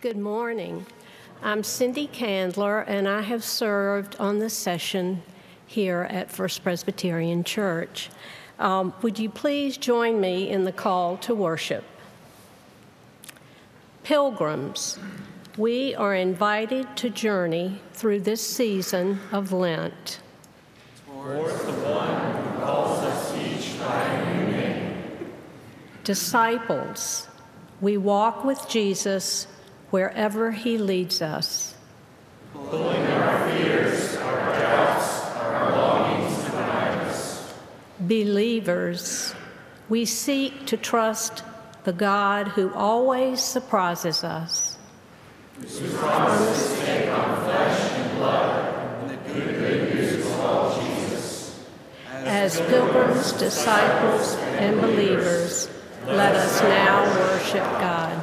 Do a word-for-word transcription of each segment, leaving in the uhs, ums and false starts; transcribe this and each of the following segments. Good morning. I'm Cindy Candler, and I have served on the session here at First Presbyterian Church. Um, would you please join me in the call to worship? Pilgrims, we are invited to journey through this season of Lent. Towards the one who calls us each by a new name. Disciples, we walk with Jesus wherever he leads us. Pulling our fears, our doubts, our longings to us. Believers, we seek to trust the God who always surprises us. Whose promises take on flesh and blood, and the good, good news of all Jesus. As, As pilgrims, disciples, and believers, let us now worship God.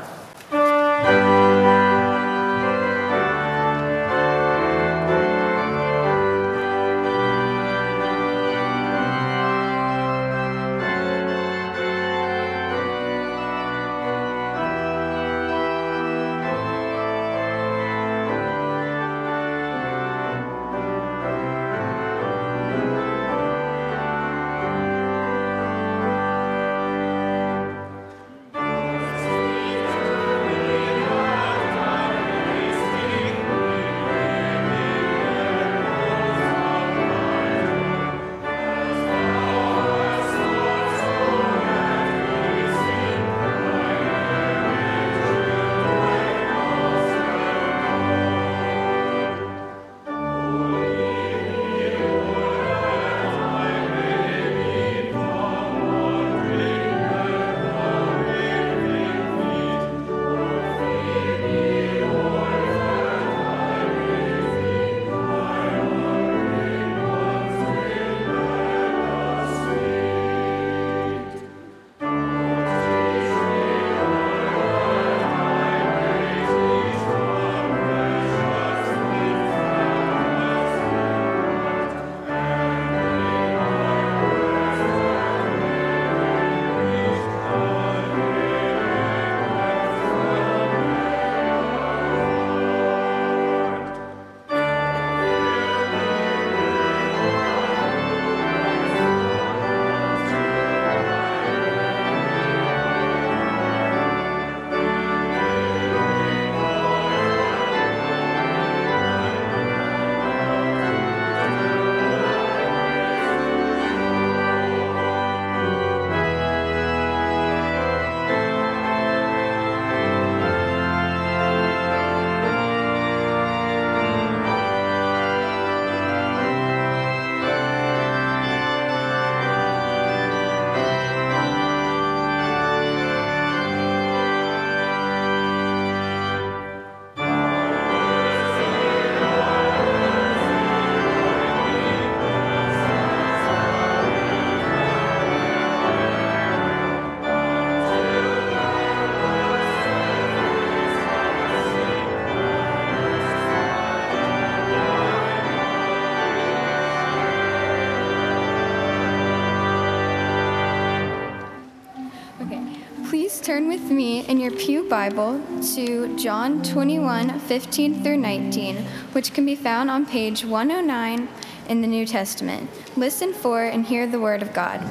Turn with me in your pew Bible to John twenty-one, fifteen through nineteen, which can be found on page one oh nine in the New Testament. Listen for and hear the word of God.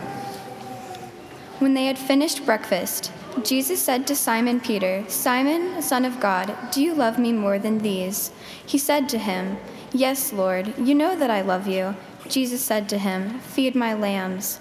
When they had finished breakfast, Jesus said to Simon Peter, Simon, son of God, do you love me more than these? He said to him, Yes, Lord, you know that I love you. Jesus said to him, Feed my lambs.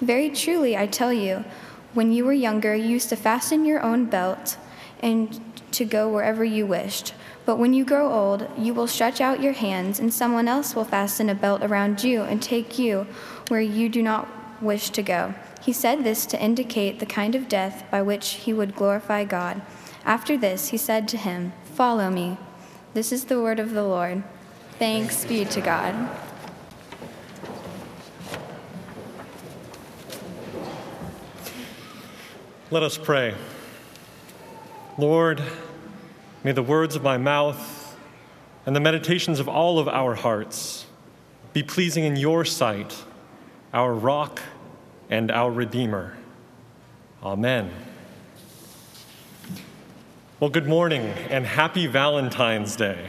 Very truly, I tell you, when you were younger, you used to fasten your own belt and to go wherever you wished. But when you grow old, you will stretch out your hands, and someone else will fasten a belt around you and take you where you do not wish to go. He said this to indicate the kind of death by which he would glorify God. After this, he said to him, Follow me. This is the word of the Lord. Thanks be to God. Let us pray. Lord, may the words of my mouth and the meditations of all of our hearts be pleasing in your sight, our rock and our Redeemer. Amen. Well, good morning and happy Valentine's Day.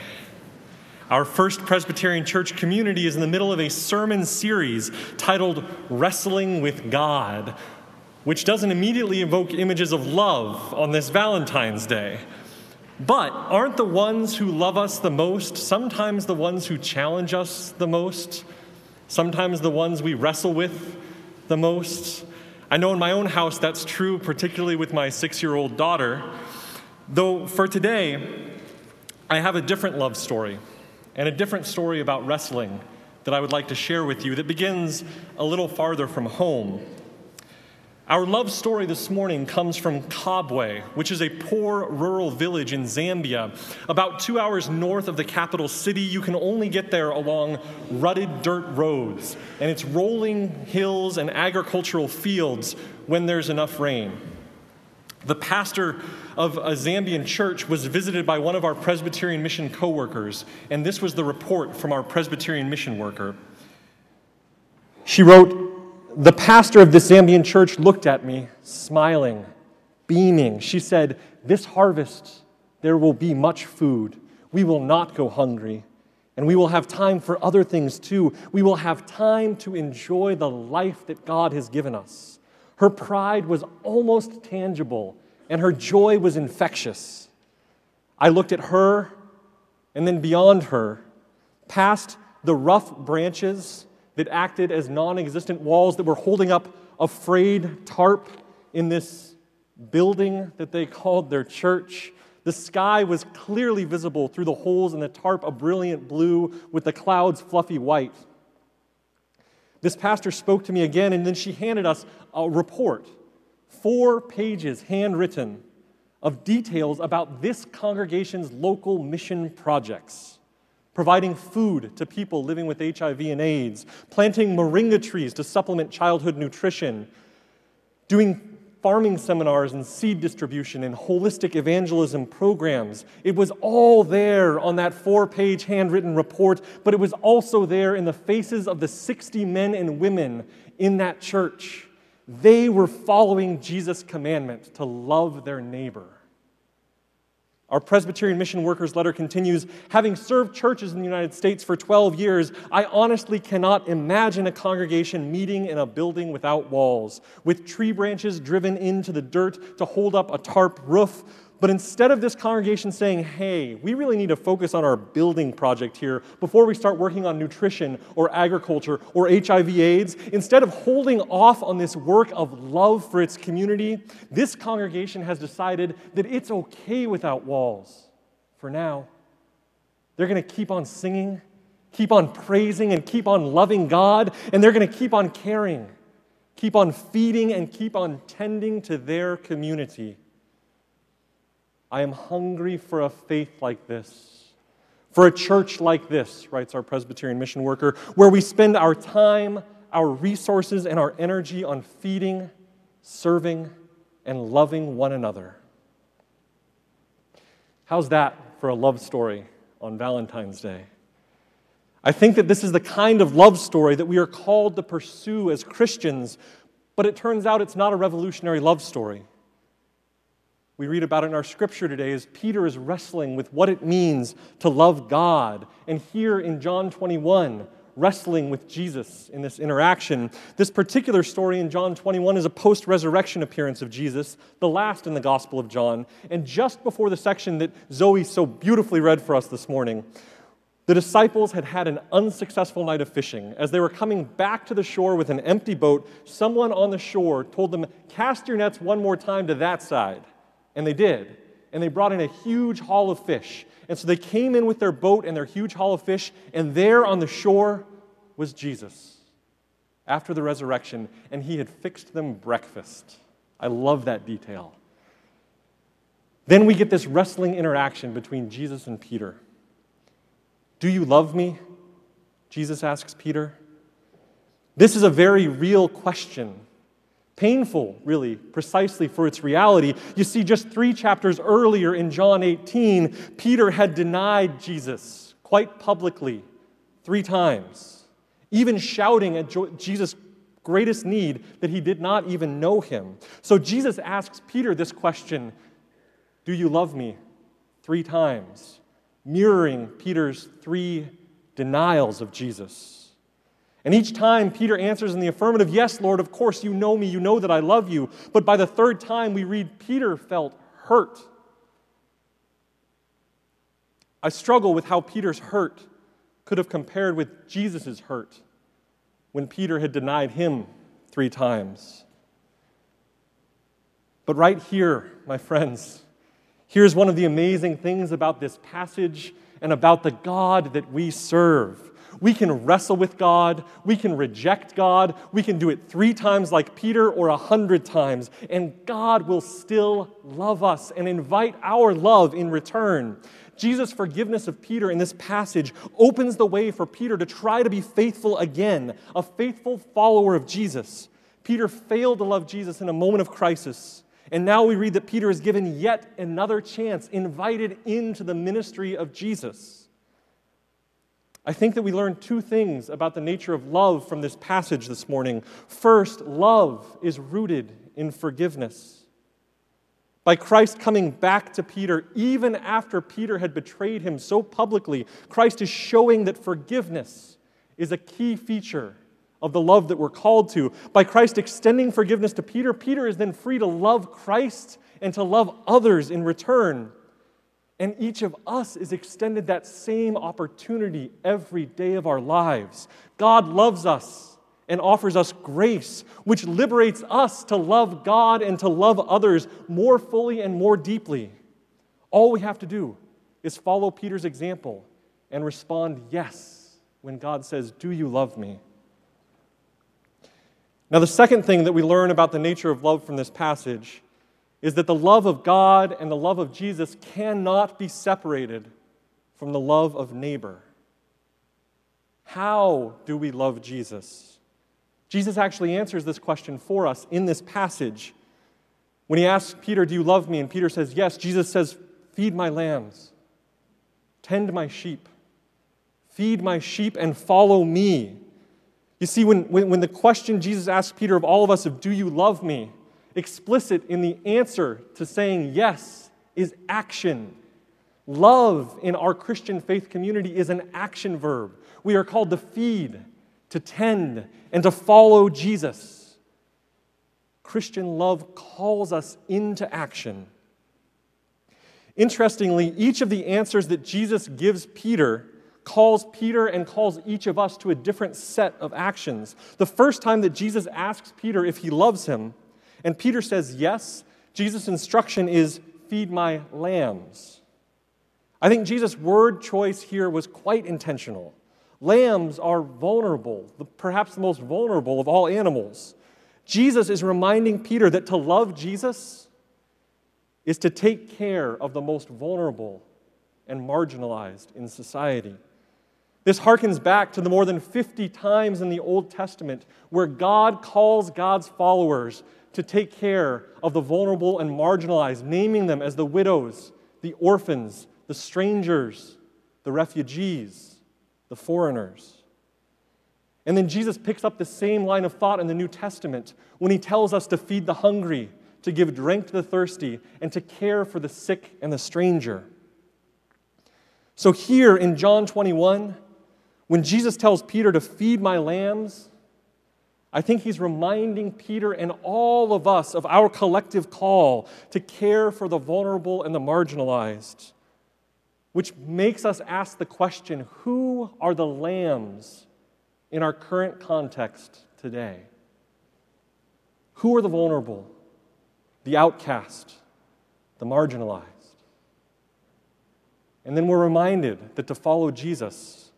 Our First Presbyterian Church community is in the middle of a sermon series titled Wrestling with God, which doesn't immediately evoke images of love on this Valentine's Day. But aren't the ones who love us the most sometimes the ones who challenge us the most? Sometimes the ones we wrestle with the most? I know in my own house that's true, particularly with my six-year-old daughter. Though for today, I have a different love story and a different story about wrestling that I would like to share with you that begins a little farther from home. Our love story this morning comes from Kabwe, which is a poor rural village in Zambia. About two hours north of the capital city, you can only get there along rutted dirt roads, and it's rolling hills and agricultural fields when there's enough rain. The pastor of a Zambian church was visited by one of our Presbyterian mission co-workers, and this was the report from our Presbyterian mission worker. She wrote, The pastor of this Zambian church looked at me, smiling, beaming. She said, This harvest, there will be much food. We will not go hungry. And we will have time for other things too. We will have time to enjoy the life that God has given us. Her pride was almost tangible, and her joy was infectious. I looked at her, and then beyond her, past the rough branches that acted as non-existent walls that were holding up a frayed tarp in this building that they called their church. The sky was clearly visible through the holes in the tarp, a brilliant blue with the clouds fluffy white. This pastor spoke to me again, and then she handed us a report, four pages handwritten, of details about this congregation's local mission projects. Providing food to people living with H I V and AIDS, planting moringa trees to supplement childhood nutrition, doing farming seminars and seed distribution and holistic evangelism programs. It was all there on that four-page handwritten report, but it was also there in the faces of the sixty men and women in that church. They were following Jesus' commandment to love their neighbor. Our Presbyterian mission workers' letter continues, Having served churches in the United States for twelve years, I honestly cannot imagine a congregation meeting in a building without walls, with tree branches driven into the dirt to hold up a tarp roof. But instead of this congregation saying, hey, we really need to focus on our building project here before we start working on nutrition or agriculture or H I V AIDS, instead of holding off on this work of love for its community, this congregation has decided that it's okay without walls for now. They're going to keep on singing, keep on praising, and keep on loving God, and they're going to keep on caring, keep on feeding, and keep on tending to their community. I am hungry for a faith like this, for a church like this, writes our Presbyterian mission worker, where we spend our time, our resources and our energy on feeding, serving, and loving one another. How's that for a love story on Valentine's Day? I think that this is the kind of love story that we are called to pursue as Christians, but it turns out it's not a revolutionary love story. We read about it in our scripture today as Peter is wrestling with what it means to love God. And here in John twenty-one, wrestling with Jesus in this interaction. This particular story in John twenty-one is a post-resurrection appearance of Jesus, the last in the Gospel of John. And just before the section that Zoe so beautifully read for us this morning, the disciples had had an unsuccessful night of fishing. As they were coming back to the shore with an empty boat, someone on the shore told them, "Cast your nets one more time to that side." And they did. And they brought in a huge haul of fish. And so they came in with their boat and their huge haul of fish, and there on the shore was Jesus after the resurrection, and he had fixed them breakfast. I love that detail. Then we get this wrestling interaction between Jesus and Peter. "Do you love me?" Jesus asks Peter. This is a very real question. Painful, really, precisely for its reality. You see, just three chapters earlier in John eighteen, Peter had denied Jesus quite publicly three times, even shouting at Jesus' greatest need that he did not even know him. So Jesus asks Peter this question, "Do you love me?" three times, mirroring Peter's three denials of Jesus. And each time Peter answers in the affirmative, "Yes, Lord, of course, you know me, you know that I love you." But by the third time we read, Peter felt hurt. I struggle with how Peter's hurt could have compared with Jesus' hurt when Peter had denied him three times. But right here, my friends, here's one of the amazing things about this passage and about the God that we serve. We can wrestle with God, we can reject God, we can do it three times like Peter or a hundred times, and God will still love us and invite our love in return. Jesus' forgiveness of Peter in this passage opens the way for Peter to try to be faithful again, a faithful follower of Jesus. Peter failed to love Jesus in a moment of crisis, and now we read that Peter is given yet another chance, invited into the ministry of Jesus. I think that we learn two things about the nature of love from this passage this morning. First, love is rooted in forgiveness. By Christ coming back to Peter, even after Peter had betrayed him so publicly, Christ is showing that forgiveness is a key feature of the love that we're called to. By Christ extending forgiveness to Peter, Peter is then free to love Christ and to love others in return. And each of us is extended that same opportunity every day of our lives. God loves us and offers us grace, which liberates us to love God and to love others more fully and more deeply. All we have to do is follow Peter's example and respond yes when God says, "Do you love me?" Now, the second thing that we learn about the nature of love from this passage is that the love of God and the love of Jesus cannot be separated from the love of neighbor. How do we love Jesus? Jesus actually answers this question for us in this passage. When he asks Peter, "Do you love me?" and Peter says, "Yes," Jesus says, "Feed my lambs, tend my sheep, feed my sheep and follow me." You see, when, when, when the question Jesus asks Peter of all of us of, "Do you love me?" explicit in the answer to saying yes is action. Love in our Christian faith community is an action verb. We are called to feed, to tend, and to follow Jesus. Christian love calls us into action. Interestingly, each of the answers that Jesus gives Peter calls Peter and calls each of us to a different set of actions. The first time that Jesus asks Peter if he loves him, and Peter says yes, Jesus' instruction is, "Feed my lambs." I think Jesus' word choice here was quite intentional. Lambs are vulnerable, perhaps the most vulnerable of all animals. Jesus is reminding Peter that to love Jesus is to take care of the most vulnerable and marginalized in society. This harkens back to the more than fifty times in the Old Testament where God calls God's followers to take care of the vulnerable and marginalized, naming them as the widows, the orphans, the strangers, the refugees, the foreigners. And then Jesus picks up the same line of thought in the New Testament when he tells us to feed the hungry, to give drink to the thirsty, and to care for the sick and the stranger. So here in John twenty-one, when Jesus tells Peter to feed my lambs, I think he's reminding Peter and all of us of our collective call to care for the vulnerable and the marginalized, which makes us ask the question, who are the lambs in our current context today? Who are the vulnerable, the outcast, the marginalized? And then we're reminded that to follow Jesus,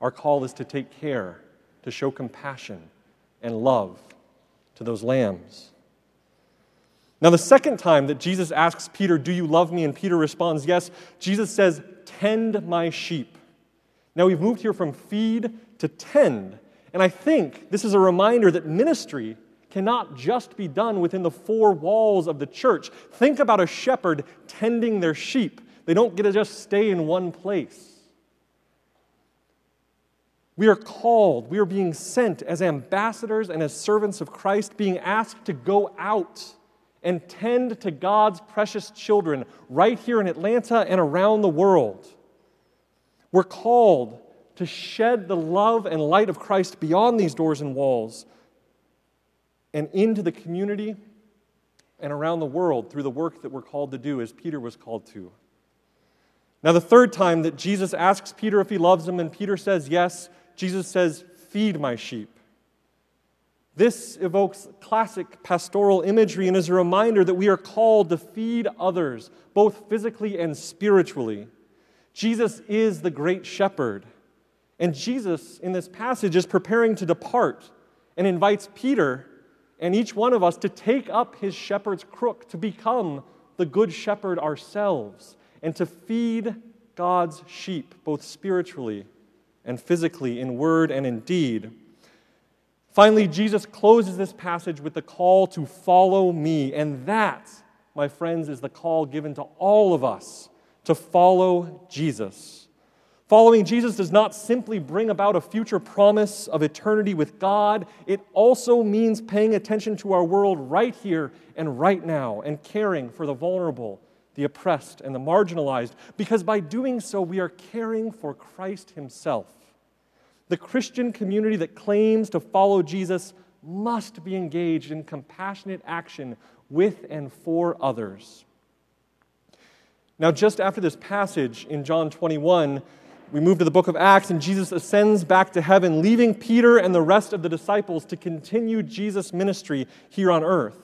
our call is to take care, to show compassion and love to those lambs. Now, the second time that Jesus asks Peter, do you love me? And Peter responds, yes. Jesus says, tend my sheep. Now, we've moved here from feed to tend. And I think this is a reminder that ministry cannot just be done within the four walls of the church. Think about a shepherd tending their sheep. They don't get to just stay in one place. We are called, we are being sent as ambassadors and as servants of Christ, being asked to go out and tend to God's precious children right here in Atlanta and around the world. We're called to shed the love and light of Christ beyond these doors and walls and into the community and around the world through the work that we're called to do as Peter was called to. Now, the third time that Jesus asks Peter if he loves him and Peter says yes, Jesus says, feed my sheep. This evokes classic pastoral imagery and is a reminder that we are called to feed others, both physically and spiritually. Jesus is the great shepherd, and Jesus in this passage is preparing to depart and invites Peter and each one of us to take up his shepherd's crook, to become the good shepherd ourselves, and to feed God's sheep, both spiritually and physically, in word and in deed. Finally, Jesus closes this passage with the call to follow me. And that, my friends, is the call given to all of us, to follow Jesus. Following Jesus does not simply bring about a future promise of eternity with God. It also means paying attention to our world right here and right now and caring for the vulnerable, the oppressed, and the marginalized, because by doing so, we are caring for Christ himself. The Christian community that claims to follow Jesus must be engaged in compassionate action with and for others. Now, just after this passage in John twenty-one, we move to the book of Acts, and Jesus ascends back to heaven, leaving Peter and the rest of the disciples to continue Jesus' ministry here on earth.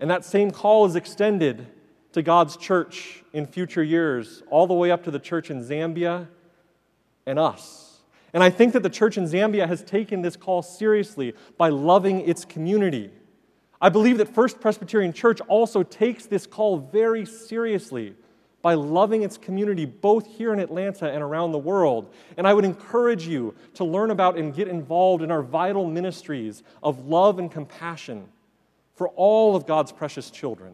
And that same call is extended to God's church in future years, all the way up to the church in Zambia and us. And I think that the church in Zambia has taken this call seriously by loving its community. I believe that First Presbyterian Church also takes this call very seriously by loving its community both here in Atlanta and around the world. And I would encourage you to learn about and get involved in our vital ministries of love and compassion for all of God's precious children.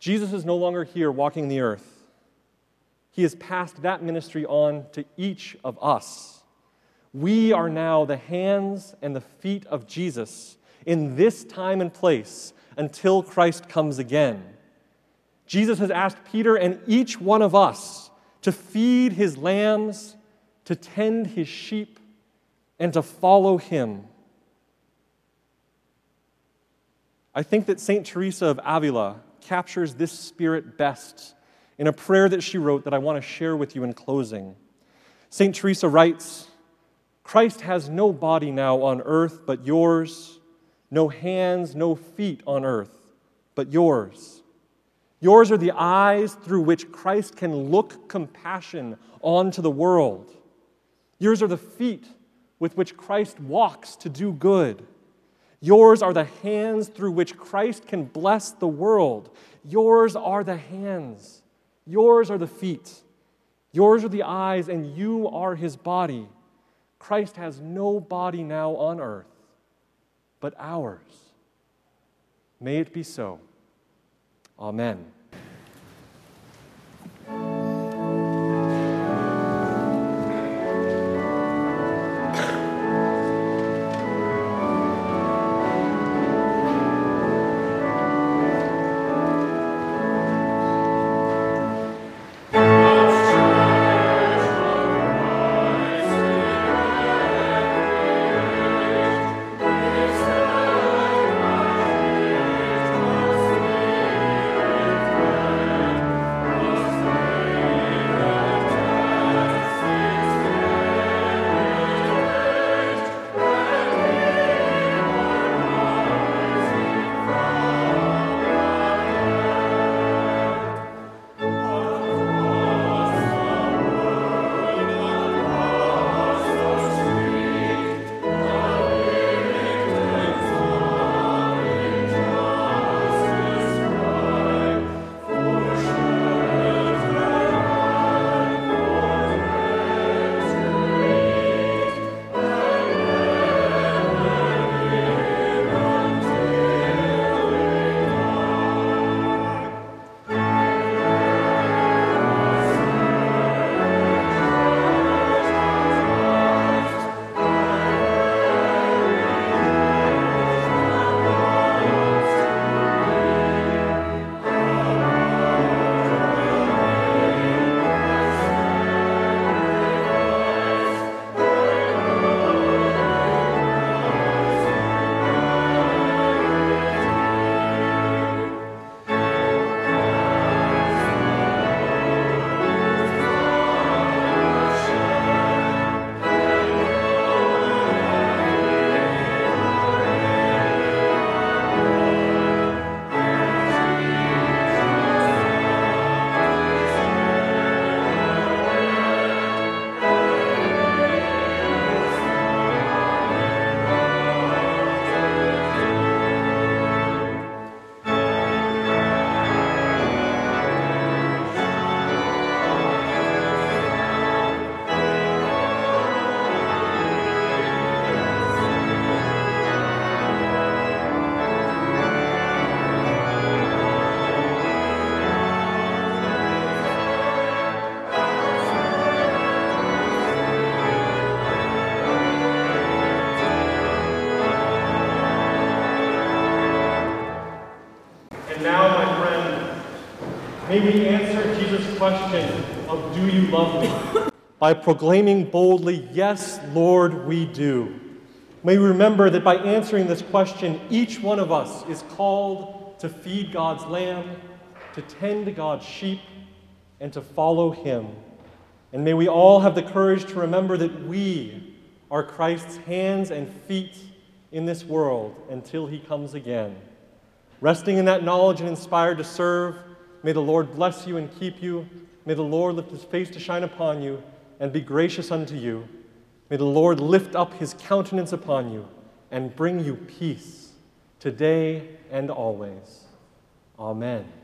Jesus is no longer here walking the earth. He has passed that ministry on to each of us. We are now the hands and the feet of Jesus in this time and place until Christ comes again. Jesus has asked Peter and each one of us to feed his lambs, to tend his sheep, and to follow him. I think that Saint Teresa of Avila captures this spirit best in a prayer that she wrote that I want to share with you in closing. Saint Teresa writes, Christ has no body now on earth but yours, no hands, no feet on earth but yours. Yours are the eyes through which Christ can look compassion onto the world. Yours are the feet with which Christ walks to do good. Yours are the hands through which Christ can bless the world. Yours are the hands. Yours are the feet Yours are the eyes, and you are his body. Christ has no body now on earth, but ours. May it be so. Amen. May we answer Jesus' question of do you love me by proclaiming boldly, yes, Lord, we do. May we remember that by answering this question, each one of us is called to feed God's lamb, to tend God's sheep, and to follow him. And may we all have the courage to remember that we are Christ's hands and feet in this world until he comes again. Resting in that knowledge and inspired to serve, may the Lord bless you and keep you. May the Lord lift his face to shine upon you and be gracious unto you. May the Lord lift up his countenance upon you and bring you peace today and always. Amen.